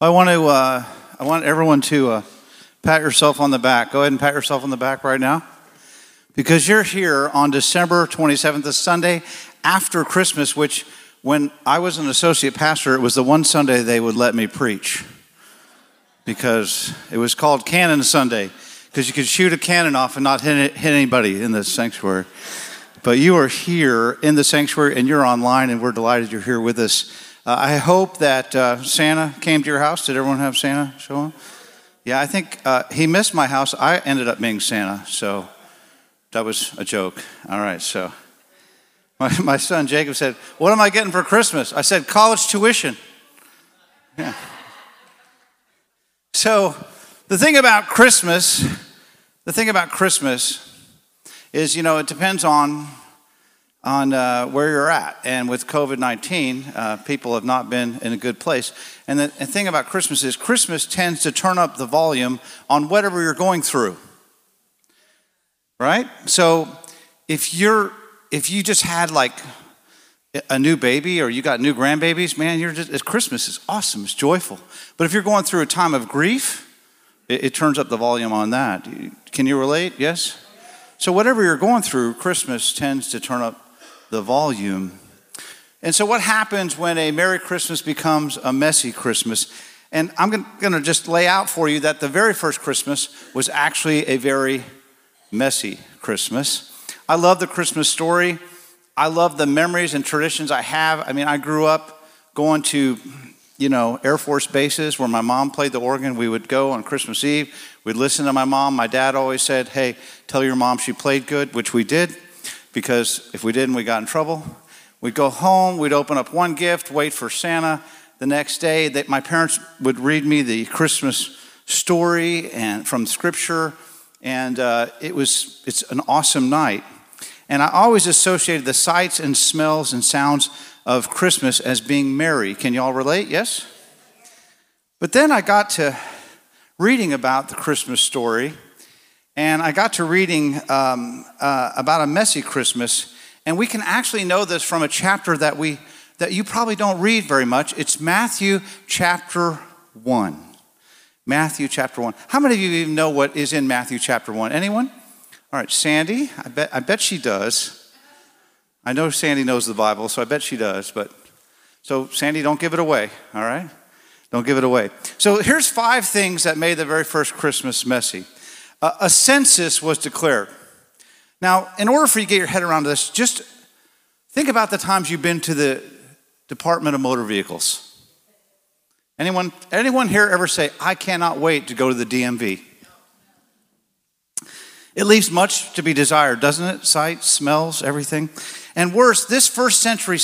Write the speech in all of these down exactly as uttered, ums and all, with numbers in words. I want to. Uh, I want everyone to uh, pat yourself on the back. Go ahead and pat yourself on the back right now, because you're here on December twenty-seventh, the Sunday after Christmas. Which, when I was an associate pastor, it was the one Sunday they would let me preach, because it was called Cannon Sunday, because you could shoot a cannon off and not hit, hit anybody in the sanctuary. But you are here in the sanctuary, and you're online, and we're delighted you're here with us. Uh, I hope that uh, Santa came to your house. Did everyone have Santa show up? Yeah, I think uh, he missed my house. I ended up being Santa, so that was a joke. All right, so my, my son Jacob said, "What am I getting for Christmas?" I said, "College tuition." Yeah. So the thing about Christmas, the thing about Christmas is, you know, it depends on on uh, where you're at. And with COVID nineteen, uh, people have not been in a good place. And the, the thing about Christmas is Christmas tends to turn up the volume on whatever you're going through, right? So if you're, if you just had like a new baby or you got new grandbabies, man, you're just, Christmas is awesome, it's joyful. But if you're going through a time of grief, it, it turns up the volume on that. Can you relate? Yes? So whatever you're going through, Christmas tends to turn up the volume. And so what happens when a Merry Christmas becomes a messy Christmas? And I'm going to just lay out for you that the very first Christmas was actually a very messy Christmas. I love the Christmas story. I love the memories and traditions I have. I mean, I grew up going to, you know, Air Force bases where my mom played the organ. We would go on Christmas Eve. We'd listen to my mom. My dad always said, "Hey, tell your mom she played good," which we did. Because if we didn't, we got in trouble. We'd go home, we'd open up one gift, wait for Santa. The next day, that my parents would read me the Christmas story and from Scripture, and uh, it was it's an awesome night. And I always associated the sights and smells and sounds of Christmas as being merry. Can y'all relate? Yes? But then I got to reading about the Christmas story, and I got to reading um, uh, about a messy Christmas, and we can actually know this from a chapter that we that you probably don't read very much. It's Matthew chapter one. Matthew chapter one. How many of you even know what is in Matthew chapter one? Anyone? All right, Sandy. I bet I bet she does. I know Sandy knows the Bible, so I bet she does. But so Sandy, don't give it away. All right, don't give it away. So here's five things that made the very first Christmas messy. Uh, a census was declared. Now, in order for you to get your head around this, just think about the times you've been to the Department of Motor Vehicles. Anyone, anyone here ever say, "I cannot wait to go to the D M V"? It leaves much to be desired, doesn't it? Sight, smells, everything. And worse, this first century,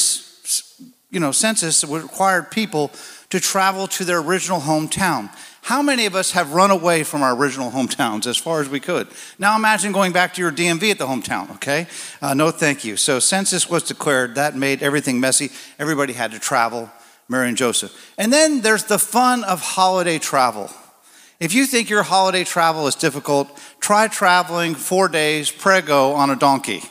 you know, census required people to travel to their original hometown. How many of us have run away from our original hometowns as far as we could? Now imagine going back to your D M V at the hometown, okay? Uh, no, thank you. So census was declared. That made everything messy. Everybody had to travel, Mary and Joseph. And then there's the fun of holiday travel. If you think your holiday travel is difficult, try traveling four days prego on a donkey.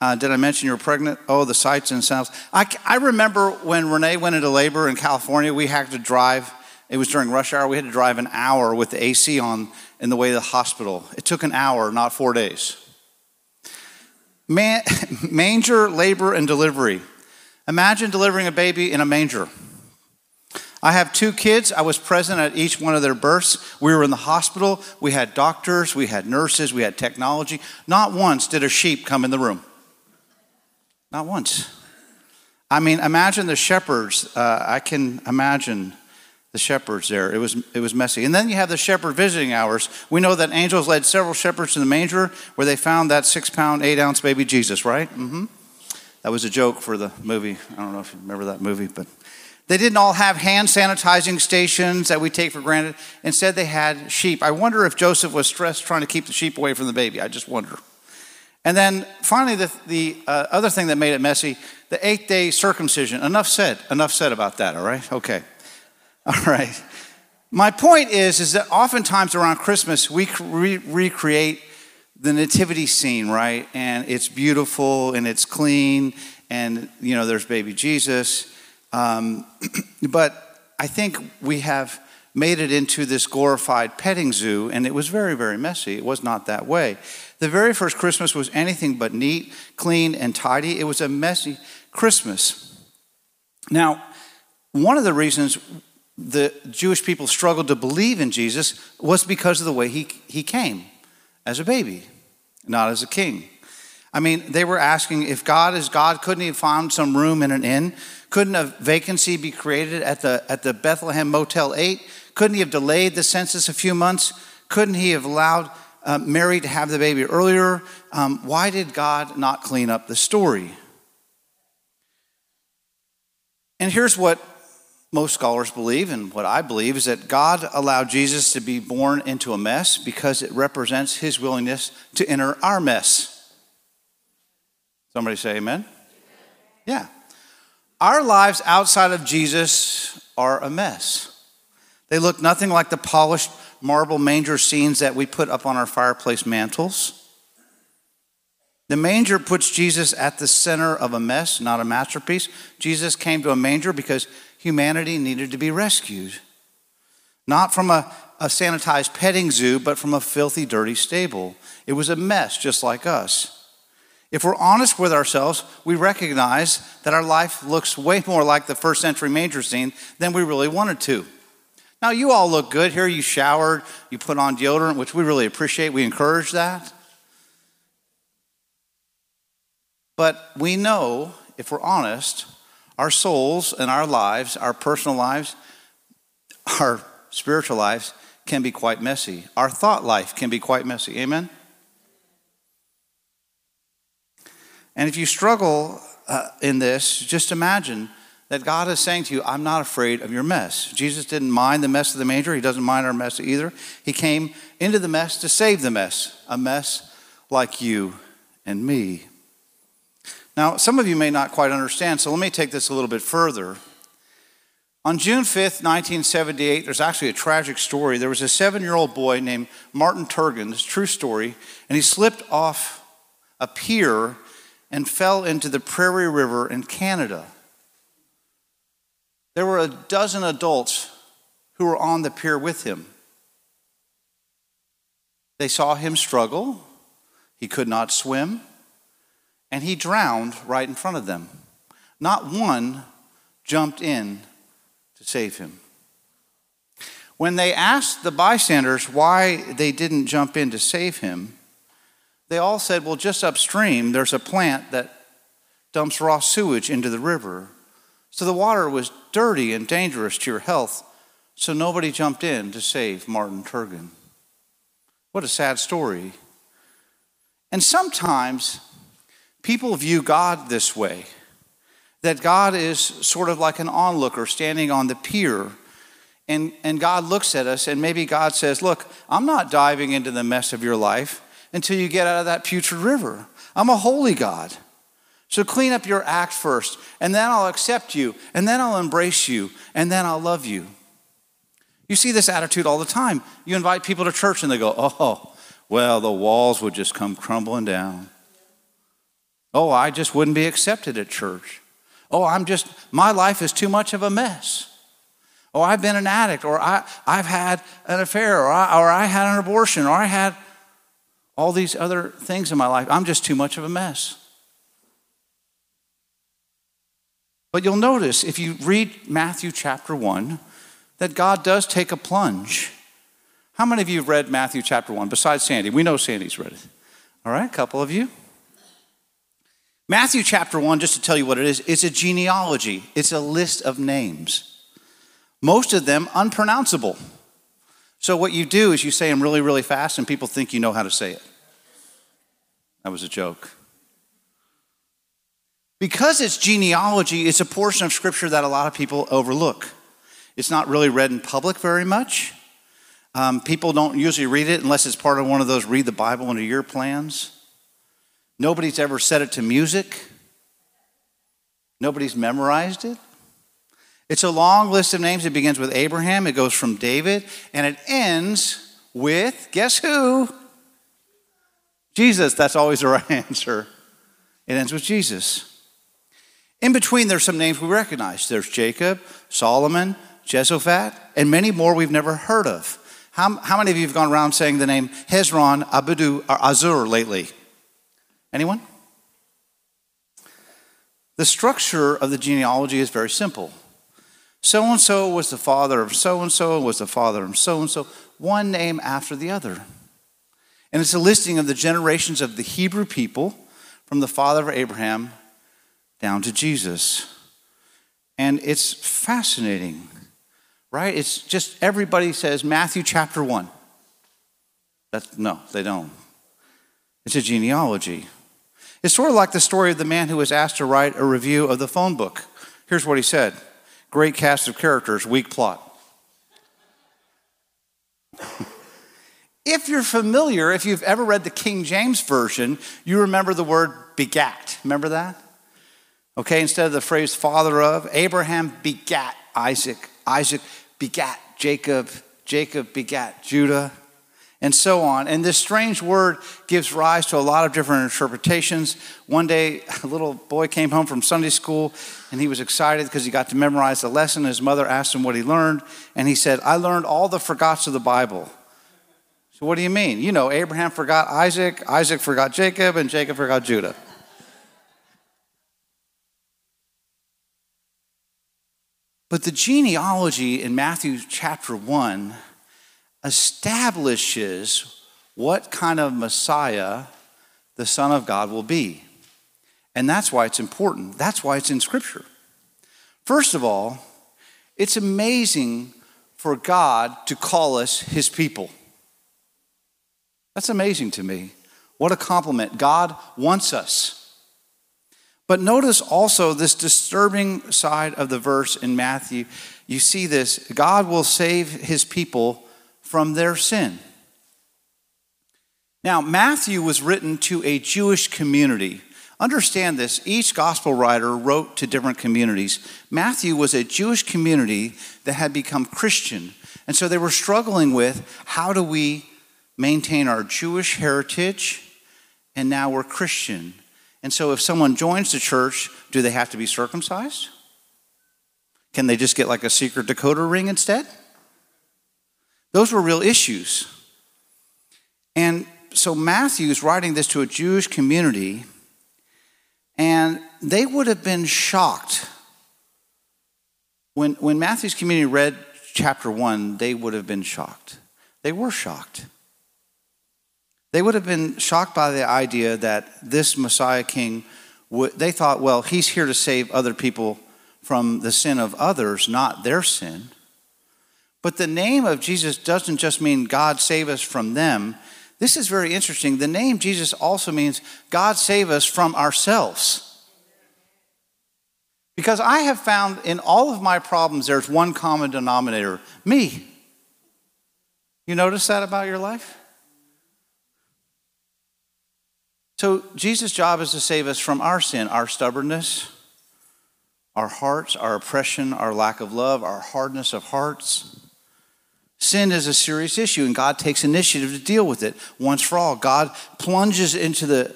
Uh, did I mention you were pregnant? Oh, the sights and sounds. I, I remember when Renee went into labor in California, we had to drive. It was during rush hour. We had to drive an hour with the A C on in the way to the hospital. It took an hour, not four days. Man, manger, labor, and delivery. Imagine delivering a baby in a manger. I have two kids. I was present at each one of their births. We were in the hospital. We had doctors. We had nurses. We had technology. Not once did a sheep come in the room. Not once. I mean, imagine the shepherds. Uh, I can imagine the shepherds there. It was it was messy. And then you have the shepherd visiting hours. We know that angels led several shepherds to the manger where they found that six-pound, eight-ounce baby Jesus, right? Mm-hmm. That was a joke for the movie. I don't know if you remember that movie, but they didn't all have hand sanitizing stations that we take for granted. Instead, they had sheep. I wonder if Joseph was stressed trying to keep the sheep away from the baby. I just wonder. And then finally, the, the uh, other thing that made it messy, the eighth-day circumcision. Enough said. Enough said about that, all right? Okay. All right. My point is, is that oftentimes around Christmas, we re- recreate the nativity scene, right? And it's beautiful and it's clean and, you know, there's baby Jesus. Um, but I think we have made it into this glorified petting zoo, and it was very, very messy. It was not that way. The very first Christmas was anything but neat, clean, and tidy. It was a messy Christmas. Now, one of the reasons the Jewish people struggled to believe in Jesus was because of the way he, he came, as a baby, not as a king. I mean, they were asking, if God is God, couldn't he have found some room in an inn? Couldn't a vacancy be created at the at the Bethlehem Motel eight? Couldn't he have delayed the census a few months? Couldn't he have allowed uh, Mary to have the baby earlier? Um, why did God not clean up the story? And here's what most scholars believe, and what I believe, is that God allowed Jesus to be born into a mess because it represents his willingness to enter our mess. Somebody say amen? Yeah. Our lives outside of Jesus are a mess. They look nothing like the polished marble manger scenes that we put up on our fireplace mantles. The manger puts Jesus at the center of a mess, not a masterpiece. Jesus came to a manger because humanity needed to be rescued. Not from a, a sanitized petting zoo, but from a filthy, dirty stable. It was a mess just like us. If we're honest with ourselves, we recognize that our life looks way more like the first century manger scene than we really wanted to. Now, you all look good here. You showered, you put on deodorant, which we really appreciate. We encourage that. But we know, if we're honest, our souls and our lives, our personal lives, our spiritual lives can be quite messy. Our thought life can be quite messy. Amen? And if you struggle uh, in this, just imagine that God is saying to you, I'm not afraid of your mess. Jesus didn't mind the mess of the manger. He doesn't mind our mess either. He came into the mess to save the mess, a mess like you and me. Now, some of you may not quite understand, so let me take this a little bit further. On June fifth, nineteen seventy-eight, there's actually a tragic story. There was a seven-year-old boy named Martin Turgans, true story, and he slipped off a pier and fell into the Prairie River in Canada. There were a dozen adults who were on the pier with him. They saw him struggle. He could not swim. And he drowned right in front of them. Not one jumped in to save him. When they asked the bystanders why they didn't jump in to save him, they all said, well, just upstream, there's a plant that dumps raw sewage into the river. So the water was dirty and dangerous to your health, so nobody jumped in to save Martin Turgan. What a sad story. And sometimes people view God this way, that God is sort of like an onlooker standing on the pier, and, and God looks at us, and maybe God says, look, I'm not diving into the mess of your life until you get out of that putrid river. I'm a holy God. So clean up your act first, and then I'll accept you, and then I'll embrace you, and then I'll love you. You see this attitude all the time. You invite people to church, and they go, oh, well, the walls would just come crumbling down. Oh, I just wouldn't be accepted at church. Oh, I'm just, my life is too much of a mess. Oh, I've been an addict, or I, I've had an affair, or I, or I had an abortion, or I had all these other things in my life. I'm just too much of a mess. But you'll notice if you read Matthew chapter one, that God does take a plunge. How many of you have read Matthew chapter one besides Sandy? We know Sandy's read it. All right, a couple of you. Matthew chapter one, just to tell you what it is, it's a genealogy. It's a list of names. Most of them unpronounceable. So what you do is you say them really, really fast, and people think you know how to say it. That was a joke. Because it's genealogy, it's a portion of Scripture that a lot of people overlook. It's not really read in public very much. Um, people don't usually read it unless it's part of one of those read the Bible in a year plans. Nobody's ever set it to music. Nobody's memorized it. It's a long list of names. It begins with Abraham, it goes from David, and it ends with, guess who? Jesus. That's always the right answer. It ends with Jesus. In between, there's some names we recognize. There's Jacob, Solomon, Jehoshaphat, and many more we've never heard of. How, how many of you have gone around saying the name Hezron, Abidu, or Azur lately? Anyone? The structure of the genealogy is very simple. So-and-so was the father of so-and-so, was the father of so-and-so, one name after the other. And it's a listing of the generations of the Hebrew people from the father of Abraham down to Jesus. And it's fascinating, right? It's just everybody says Matthew chapter one. That's, no, they don't. It's a genealogy. It's sort of like the story of the man who was asked to write a review of the phone book. Here's what he said. Great cast of characters, weak plot. If you're familiar, if you've ever read the King James Version, you remember the word begat. Remember that? Okay, instead of the phrase father of, Abraham begat Isaac. Isaac begat Jacob. Jacob begat Judah. And so on. And this strange word gives rise to a lot of different interpretations. One day, a little boy came home from Sunday school, and he was excited because he got to memorize the lesson. His mother asked him what he learned, and he said, I learned all the forgots of the Bible. So what do you mean? You know, Abraham forgot Isaac, Isaac forgot Jacob, and Jacob forgot Judah. But the genealogy in Matthew chapter one establishes what kind of Messiah the Son of God will be. And that's why it's important. That's why it's in Scripture. First of all, it's amazing for God to call us his people. That's amazing to me. What a compliment. God wants us. But notice also this disturbing side of the verse in Matthew. You see this. God will save his people from their sin. Now, Matthew was written to a Jewish community. Understand this, each gospel writer wrote to different communities. Matthew was a Jewish community that had become Christian, and so they were struggling with, how do we maintain our Jewish heritage, and now we're Christian. And so if someone joins the church, do they have to be circumcised? Can they just get like a secret decoder ring instead? Those were real issues. And so Matthew's writing this to a Jewish community, and they would have been shocked. When, when Matthew's community read chapter one, they would have been shocked. They were shocked. They would have been shocked by the idea that this Messiah King, would, they thought, well, he's here to save other people from the sin of others, not their sin. But the name of Jesus doesn't just mean God save us from them. This is very interesting. The name Jesus also means God save us from ourselves. Because I have found in all of my problems, there's one common denominator, me. You notice that about your life? So Jesus' job is to save us from our sin, our stubbornness, our hearts, our oppression, our lack of love, our hardness of hearts. Sin is a serious issue, and God takes initiative to deal with it once for all. God plunges into the,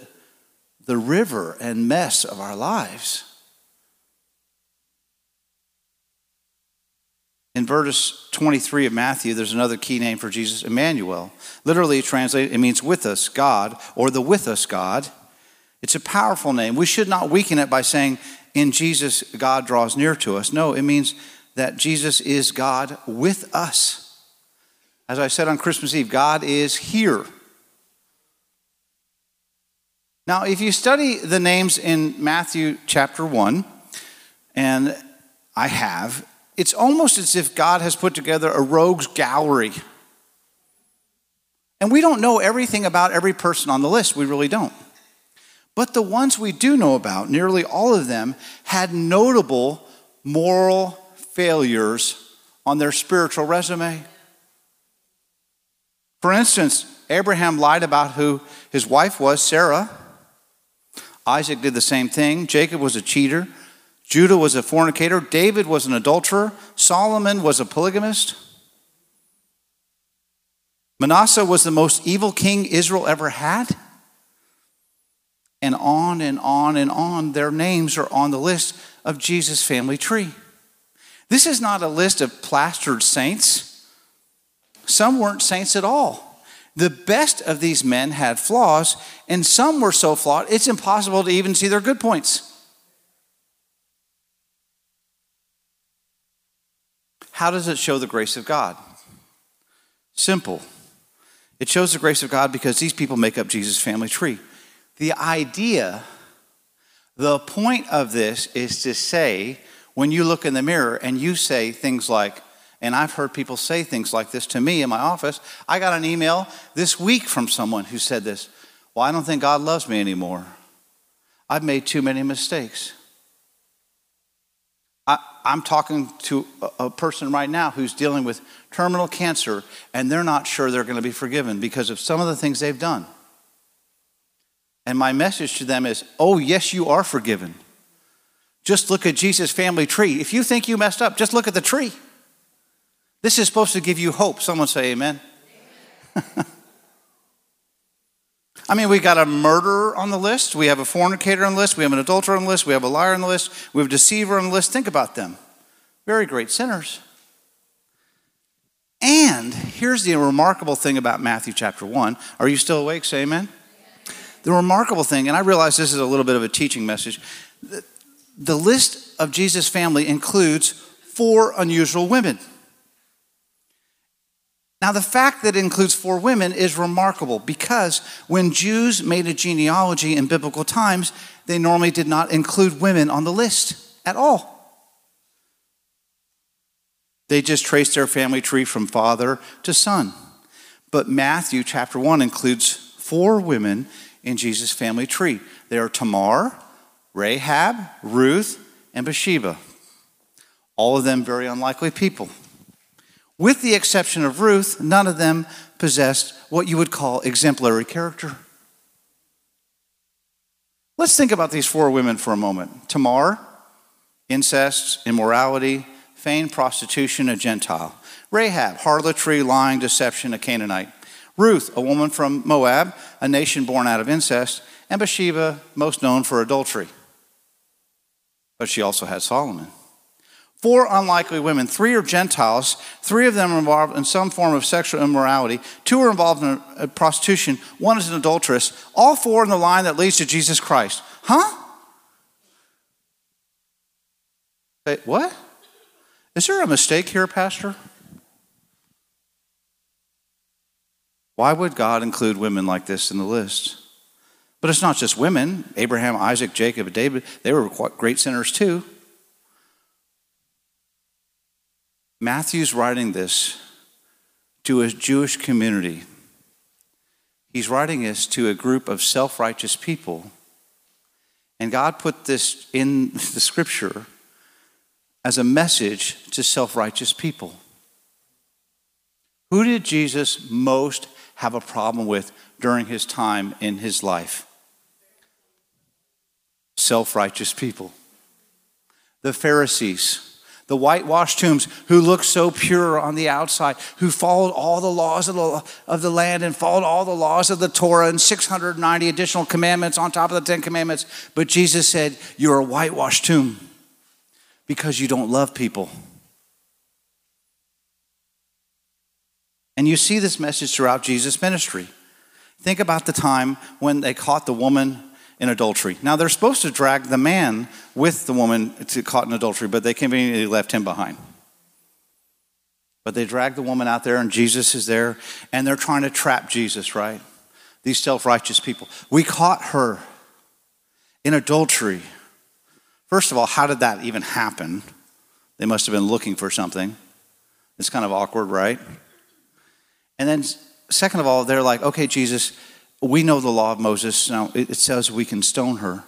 the river and mess of our lives. In verse twenty-three of Matthew, there's another key name for Jesus, Emmanuel. Literally translated, it means with us God, or the with us God. It's a powerful name. We should not weaken it by saying, in Jesus, God draws near to us. No, it means that Jesus is God with us. As I said on Christmas Eve, God is here. Now, if you study the names in Matthew chapter one, and I have, it's almost as if God has put together a rogues gallery. And we don't know everything about every person on the list. We really don't. But the ones we do know about, nearly all of them, had notable moral failures on their spiritual resume. For instance, Abraham lied about who his wife was, Sarah. Isaac did the same thing. Jacob was a cheater. Judah was a fornicator. David was an adulterer. Solomon was a polygamist. Manasseh was the most evil king Israel ever had. And on and on and on, their names are on the list of Jesus' family tree. This is not a list of plastered saints. Some weren't saints at all. The best of these men had flaws, and some were so flawed, it's impossible to even see their good points. How does it show the grace of God? Simple. It shows the grace of God because these people make up Jesus' family tree. The idea, the point of this is to say, when you look in the mirror and you say things like, and I've heard people say things like this to me in my office. I got an email this week from someone who said this. Well, I don't think God loves me anymore. I've made too many mistakes. I, I'm talking to a, a person right now who's dealing with terminal cancer, and they're not sure they're going to be forgiven because of some of the things they've done. And my message to them is, oh, yes, you are forgiven. Just look at Jesus' family tree. If you think you messed up, just look at the tree. This is supposed to give you hope. Someone say amen. Amen. I mean, we got a murderer on the list. We have a fornicator on the list. We have an adulterer on the list. We have a liar on the list. We have a deceiver on the list. Think about them. Very great sinners. And here's the remarkable thing about Matthew chapter one. Are you still awake? Say amen. Amen. The remarkable thing, and I realize this is a little bit of a teaching message. The list of Jesus' family includes four unusual women. Now, the fact that it includes four women is remarkable because when Jews made a genealogy in biblical times, they normally did not include women on the list at all. They just traced their family tree from father to son. But Matthew chapter one includes four women in Jesus' family tree. They are Tamar, Rahab, Ruth, and Bathsheba. All of them very unlikely people. With the exception of Ruth, none of them possessed what you would call exemplary character. Let's think about these four women for a moment. Tamar, incest, immorality, feigned prostitution, a Gentile. Rahab, harlotry, lying, deception, a Canaanite. Ruth, a woman from Moab, a nation born out of incest. And Bathsheba, most known for adultery. But she also had Solomon. Four unlikely women, three are Gentiles, three of them are involved in some form of sexual immorality, two are involved in prostitution, one is an adulteress, all four in the line that leads to Jesus Christ. Huh? Wait, what? Is there a mistake here, Pastor? Why would God include women like this in the list? But it's not just women. Abraham, Isaac, Jacob, and David, they were great sinners too. Matthew's writing this to a Jewish community. He's writing this to a group of self-righteous people. And God put this in the scripture as a message to self-righteous people. Who did Jesus most have a problem with during his time in his life? Self-righteous people. The Pharisees. The whitewashed tombs, who looked so pure on the outside, who followed all the laws of the, of the land and followed all the laws of the Torah and six hundred ninety additional commandments on top of the Ten Commandments. But Jesus said, you're a whitewashed tomb because you don't love people. And you see this message throughout Jesus' ministry. Think about the time when they caught the woman in adultery. Now, they're supposed to drag the man with the woman to caught in adultery, but they conveniently left him behind. But they drag the woman out there, and Jesus is there, and they're trying to trap Jesus, right? These self-righteous people. We caught her in adultery. First of all, how did that even happen? They must have been looking for something. It's kind of awkward, right? And then, second of all, they're like, okay, Jesus, we know the law of Moses. Now, it says we can stone her.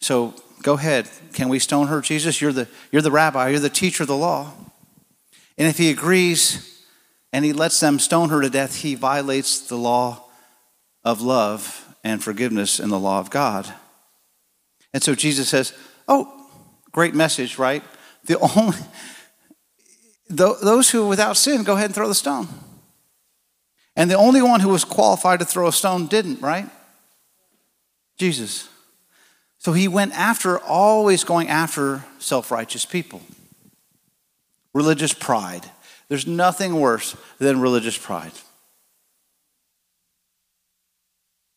So go ahead. Can we stone her, Jesus? You're the, you're the rabbi. You're the teacher of the law. And if he agrees and he lets them stone her to death, he violates the law of love and forgiveness and the law of God. And so Jesus says, oh, great message, right? The only, those who are without sin, go ahead and throw the stone. And the only one who was qualified to throw a stone didn't, right? Jesus. So he went after, always going after self-righteous people. religious pride. There's nothing worse than religious pride.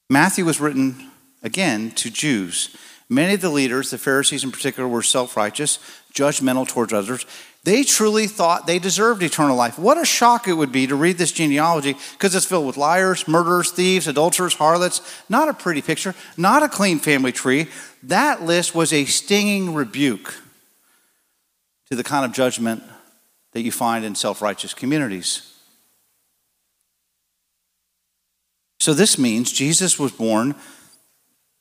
Matthew was written, again, to Jews. Many of the leaders, the Pharisees in particular, were self-righteous, judgmental towards others. They truly thought they deserved eternal life. What a shock it would be to read this genealogy, because it's filled with liars, murderers, thieves, adulterers, harlots. Not a pretty picture, not a clean family tree. That list was a stinging rebuke to the kind of judgment that you find in self-righteous communities. So this means Jesus was born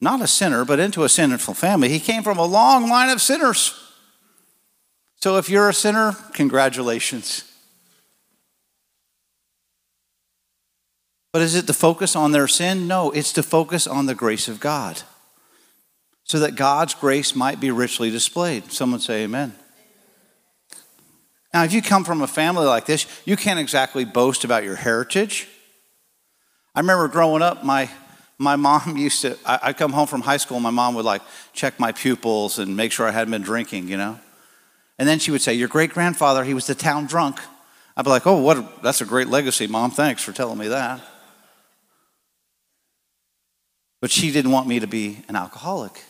not a sinner, but into a sinful family. He came from a long line of sinners. So if you're a sinner, congratulations. But is it to focus on their sin? No, it's to focus on the grace of God, so that God's grace might be richly displayed. Someone say amen. Now, if you come from a family like this, you can't exactly boast about your heritage. I remember growing up, my My mom used to, I'd come home from high school, and my mom would like check my pupils and make sure I hadn't been drinking, you know. And then she would say, your great-grandfather, he was the town drunk. I'd be like, oh, what? A, that's a great legacy, Mom. Thanks for telling me that. But she didn't want me to be an alcoholic.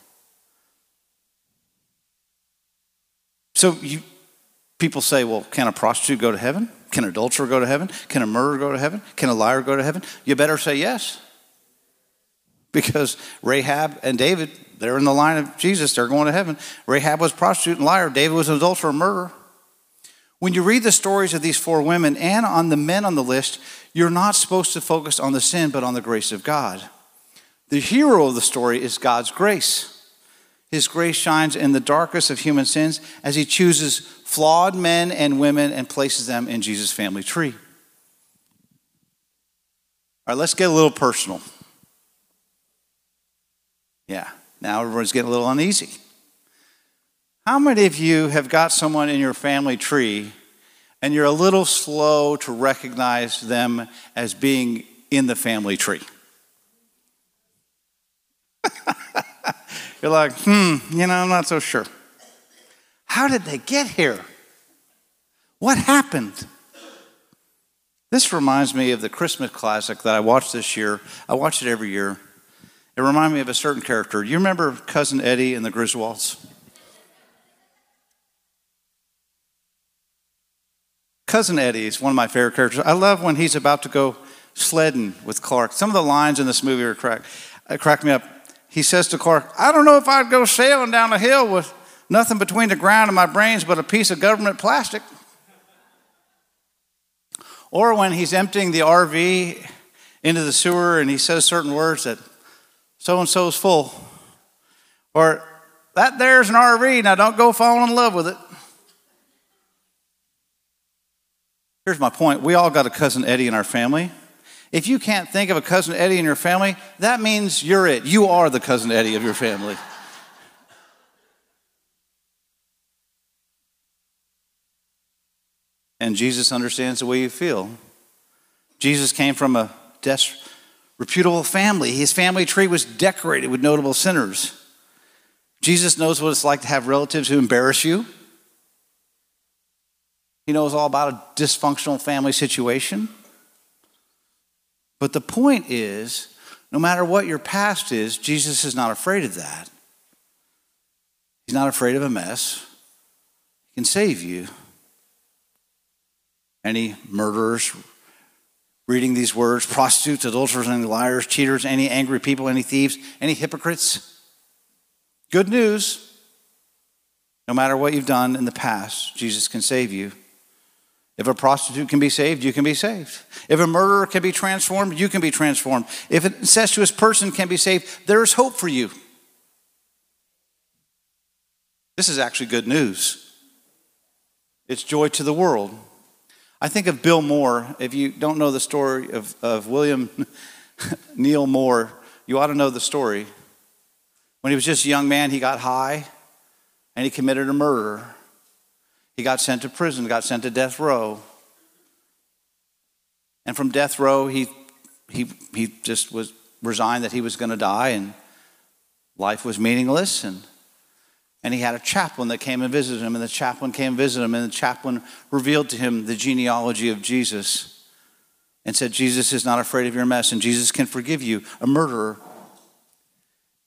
So you, people say, well, can a prostitute go to heaven? Can an adulterer go to heaven? Can a murderer go to heaven? Can a liar go to heaven? You better say yes. Because Rahab and David, they're in the line of Jesus. They're going to heaven. Rahab was a prostitute and liar. David was an adulterer and murderer. When you read the stories of these four women and on the men on the list, you're not supposed to focus on the sin, but on the grace of God. The hero of the story is God's grace. His grace shines in the darkest of human sins as he chooses flawed men and women and places them in Jesus' family tree. All right, let's get a little personal. Yeah, now everyone's getting a little uneasy. How many of you have got someone in your family tree and you're a little slow to recognize them as being in the family tree? You're like, hmm, you know, I'm not so sure. How did they get here? What happened? This reminds me of the Christmas classic that I watched this year. I watch it every year. It reminded me of a certain character. You remember Cousin Eddie and the Griswolds? Cousin Eddie is one of my favorite characters. I love when he's about to go sledding with Clark. Some of the lines in this movie are crack, uh, crack me up. He says to Clark, I don't know if I'd go sailing down a hill with nothing between the ground and my brains but a piece of government plastic. Or when he's emptying the R V into the sewer and he says certain words that so-and-so's full. Or, that there's an R V, now don't go fall in love with it. Here's my point. We all got a Cousin Eddie in our family. If you can't think of a Cousin Eddie in your family, that means you're it. You are the Cousin Eddie of your family. And Jesus understands the way you feel. Jesus came from a desperate, reputable family. His family tree was decorated with notable sinners. Jesus knows what it's like to have relatives who embarrass you. He knows all about a dysfunctional family situation. But the point is, no matter what your past is, Jesus is not afraid of that. He's not afraid of a mess. He can save you. Any murderers reading these words, prostitutes, adulterers, any liars, cheaters, any angry people, any thieves, any hypocrites. Good news. No matter what you've done in the past, Jesus can save you. If a prostitute can be saved, you can be saved. If a murderer can be transformed, you can be transformed. If an incestuous person can be saved, there is hope for you. This is actually good news. It's joy to the world. I think of Bill Moore. If you don't know the story of, of William Neil Moore, you ought to know the story. When he was just a young man, he got high and he committed a murder. He got sent to prison, got sent to death row. And from death row, he, he, he just was resigned that he was going to die and life was meaningless. And, And he had a chaplain that came and visited him, and the chaplain came and visited him, and the chaplain revealed to him the genealogy of Jesus and said, Jesus is not afraid of your mess, and Jesus can forgive you, a murderer.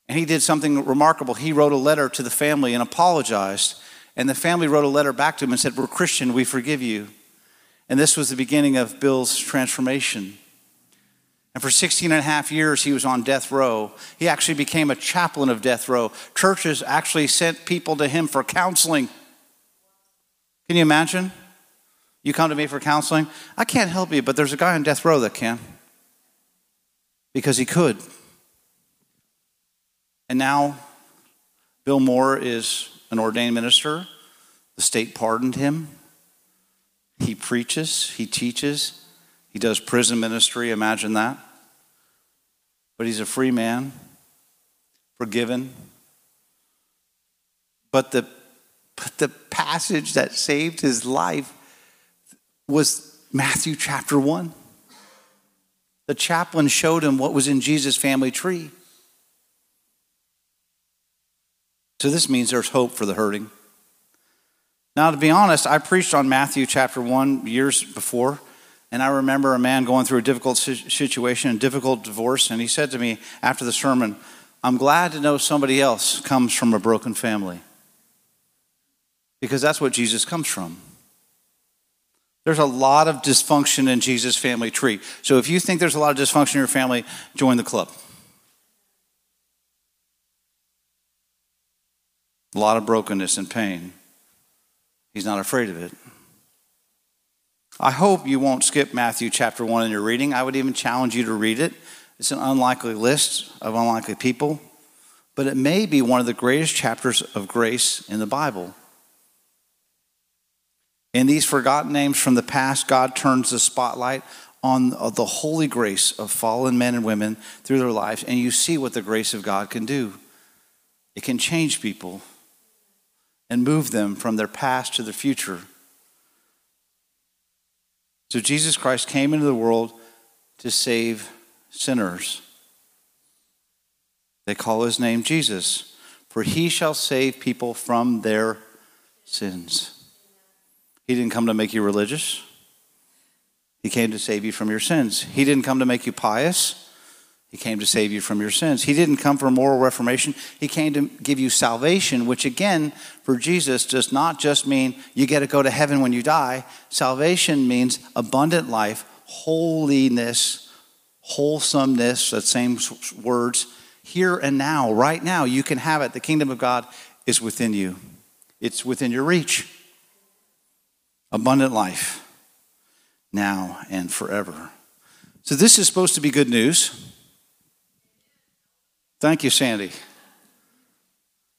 And he did something remarkable. He wrote a letter to the family and apologized, and the family wrote a letter back to him and said, we're Christian, we forgive you. And this was the beginning of Bill's transformation. And for sixteen and a half years, he was on death row. He actually became a chaplain of death row. Churches actually sent people to him for counseling. Can you imagine? You come to me for counseling. I can't help you, but there's a guy on death row that can. Because he could. And now, Bill Moore is an ordained minister. The state pardoned him. He preaches. He teaches. He does prison ministry. Imagine that. But he's a free man, forgiven. But the, but the passage that saved his life was Matthew chapter one. The chaplain showed him what was in Jesus' family tree. So this means there's hope for the hurting. Now, to be honest, I preached on Matthew chapter one years before, and I remember a man going through a difficult situation, a difficult divorce, and he said to me after the sermon, I'm glad to know somebody else comes from a broken family, because that's what Jesus comes from. There's a lot of dysfunction in Jesus' family tree. So if you think there's a lot of dysfunction in your family, join the club. A lot of brokenness and pain. He's not afraid of it. I hope you won't skip Matthew chapter one in your reading. I would even challenge you to read it. It's an unlikely list of unlikely people, but it may be one of the greatest chapters of grace in the Bible. In these forgotten names from the past, God turns the spotlight on the holy grace of fallen men and women through their lives, and you see what the grace of God can do. It can change people and move them from their past to their future. So Jesus Christ came into the world to save sinners. They call his name Jesus, for he shall save people from their sins. He didn't come to make you religious. He came to save you from your sins. He didn't come to make you pious. He came to save you from your sins. He didn't come for moral reformation. He came to give you salvation, which again, for Jesus, does not just mean you get to go to heaven when you die. Salvation means abundant life, holiness, wholesomeness, that same words, here and now, right now. You can have it. The kingdom of God is within you. It's within your reach. Abundant life, now and forever. So this is supposed to be good news. Thank you, Sandy.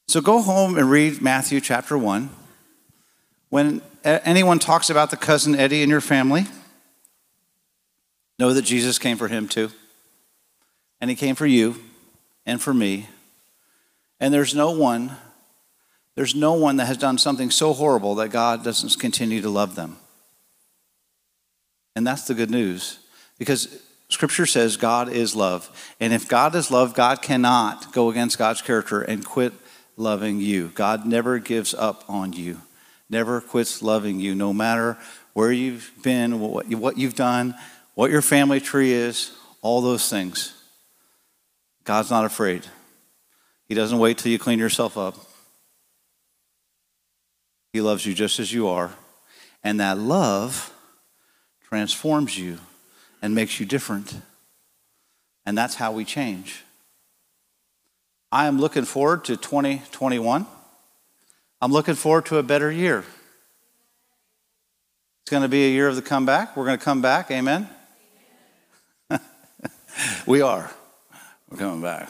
So go home and read Matthew chapter one. When anyone talks about the Cousin Eddie in your family, know that Jesus came for him too. And he came for you and for me. And there's no one, there's no one that has done something so horrible that God doesn't continue to love them. And that's the good news, because Scripture says God is love. And if God is love, God cannot go against God's character and quit loving you. God never gives up on you, never quits loving you, no matter where you've been, what you've done, what your family tree is, all those things. God's not afraid. He doesn't wait till you clean yourself up. He loves you just as you are. And that love transforms you and makes you different. And that's how we change. I am looking forward to twenty twenty-one. I'm looking forward to a better year. It's going to be a year of the comeback. We're going to come back. Amen? Amen. We are. We're coming back.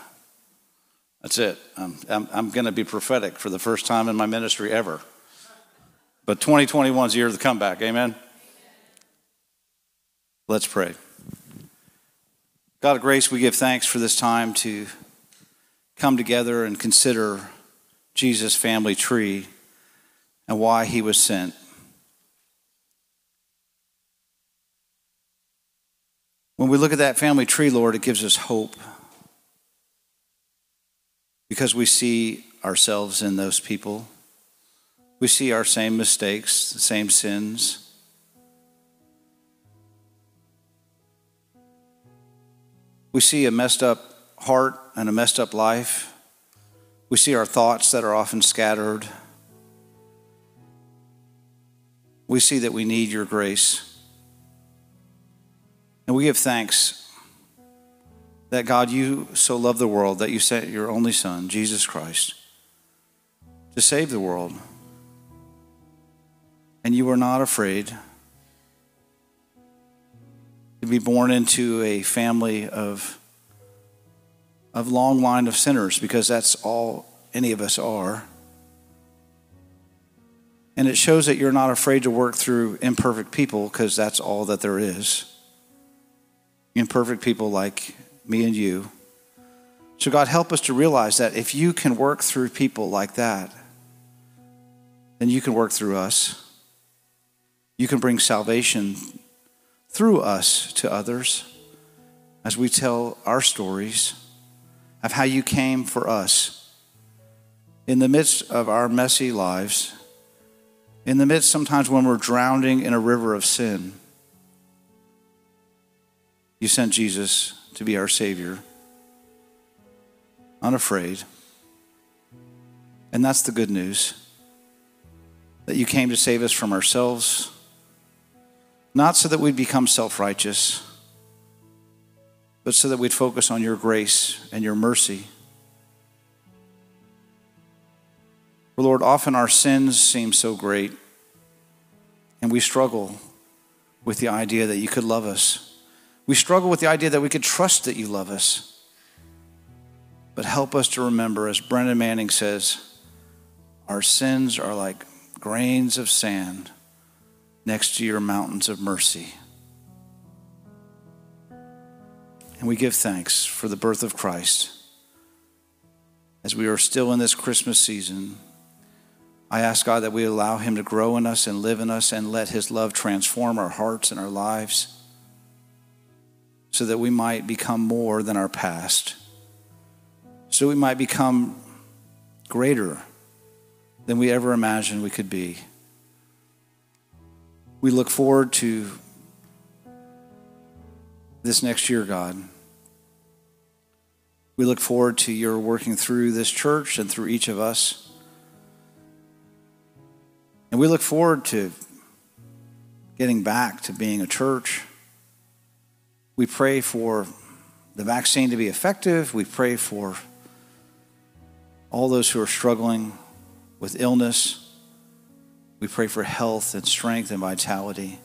That's it. I'm, I'm, I'm going to be prophetic for the first time in my ministry ever. But twenty twenty-one is the year of the comeback. Amen? Let's pray. God of grace, we give thanks for this time to come together and consider Jesus' family tree and why he was sent. When we look at that family tree, Lord, it gives us hope, because we see ourselves in those people. We see our same mistakes, the same sins. We see a messed up heart and a messed up life. We see our thoughts that are often scattered. We see that we need your grace. And we give thanks that, God, you so loved the world that you sent your only Son, Jesus Christ, to save the world. And you were not afraid to be born into a family of, of long line of sinners, because that's all any of us are. And it shows that you're not afraid to work through imperfect people, because that's all that there is. Imperfect people like me and you. So God, help us to realize that if you can work through people like that, then you can work through us. You can bring salvation through us to others as we tell our stories of how you came for us in the midst of our messy lives, in the midst sometimes when we're drowning in a river of sin. You sent Jesus to be our Savior, unafraid. And that's the good news, that you came to save us from ourselves, not so that we'd become self-righteous, but so that we'd focus on your grace and your mercy. For Lord, often our sins seem so great, and we struggle with the idea that you could love us. We struggle with the idea that we could trust that you love us. But help us to remember, as Brendan Manning says, our sins are like grains of sand next to your mountains of mercy. And we give thanks for the birth of Christ. As we are still in this Christmas season, I ask God that we allow him to grow in us and live in us, and let his love transform our hearts and our lives, so that we might become more than our past, so we might become greater than we ever imagined we could be. We look forward to this next year, God. We look forward to your working through this church and through each of us. And we look forward to getting back to being a church. We pray for the vaccine to be effective. We pray for all those who are struggling with illness. We pray for health and strength and vitality.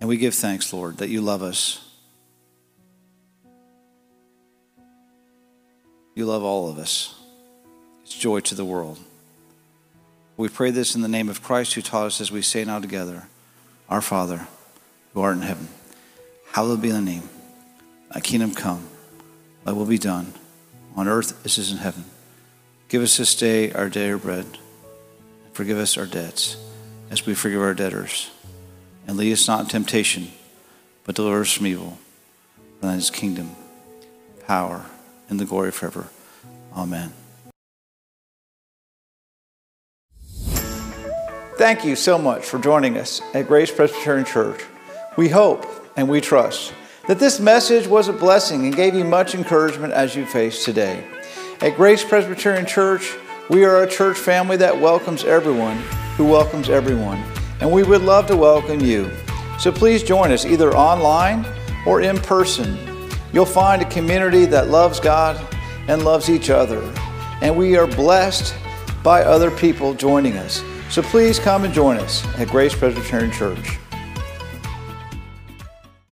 And we give thanks, Lord, that you love us. You love all of us. It's joy to the world. We pray this in the name of Christ, who taught us, as we say now together, Our Father, who art in heaven, hallowed be thy name. Thy kingdom come, thy will be done, on earth as it is in heaven. Give us this day our daily bread. Forgive us our debts, as we forgive our debtors. And lead us not in temptation, but deliver us from evil. For thine is the kingdom, power, and the glory forever. Amen. Thank you so much for joining us at Grace Presbyterian Church. We hope and we trust that this message was a blessing and gave you much encouragement as you face today. At Grace Presbyterian Church, we are a church family that welcomes everyone who welcomes everyone, and we would love to welcome you. So please join us either online or in person. You'll find a community that loves God and loves each other, and we are blessed by other people joining us. So please come and join us at Grace Presbyterian Church.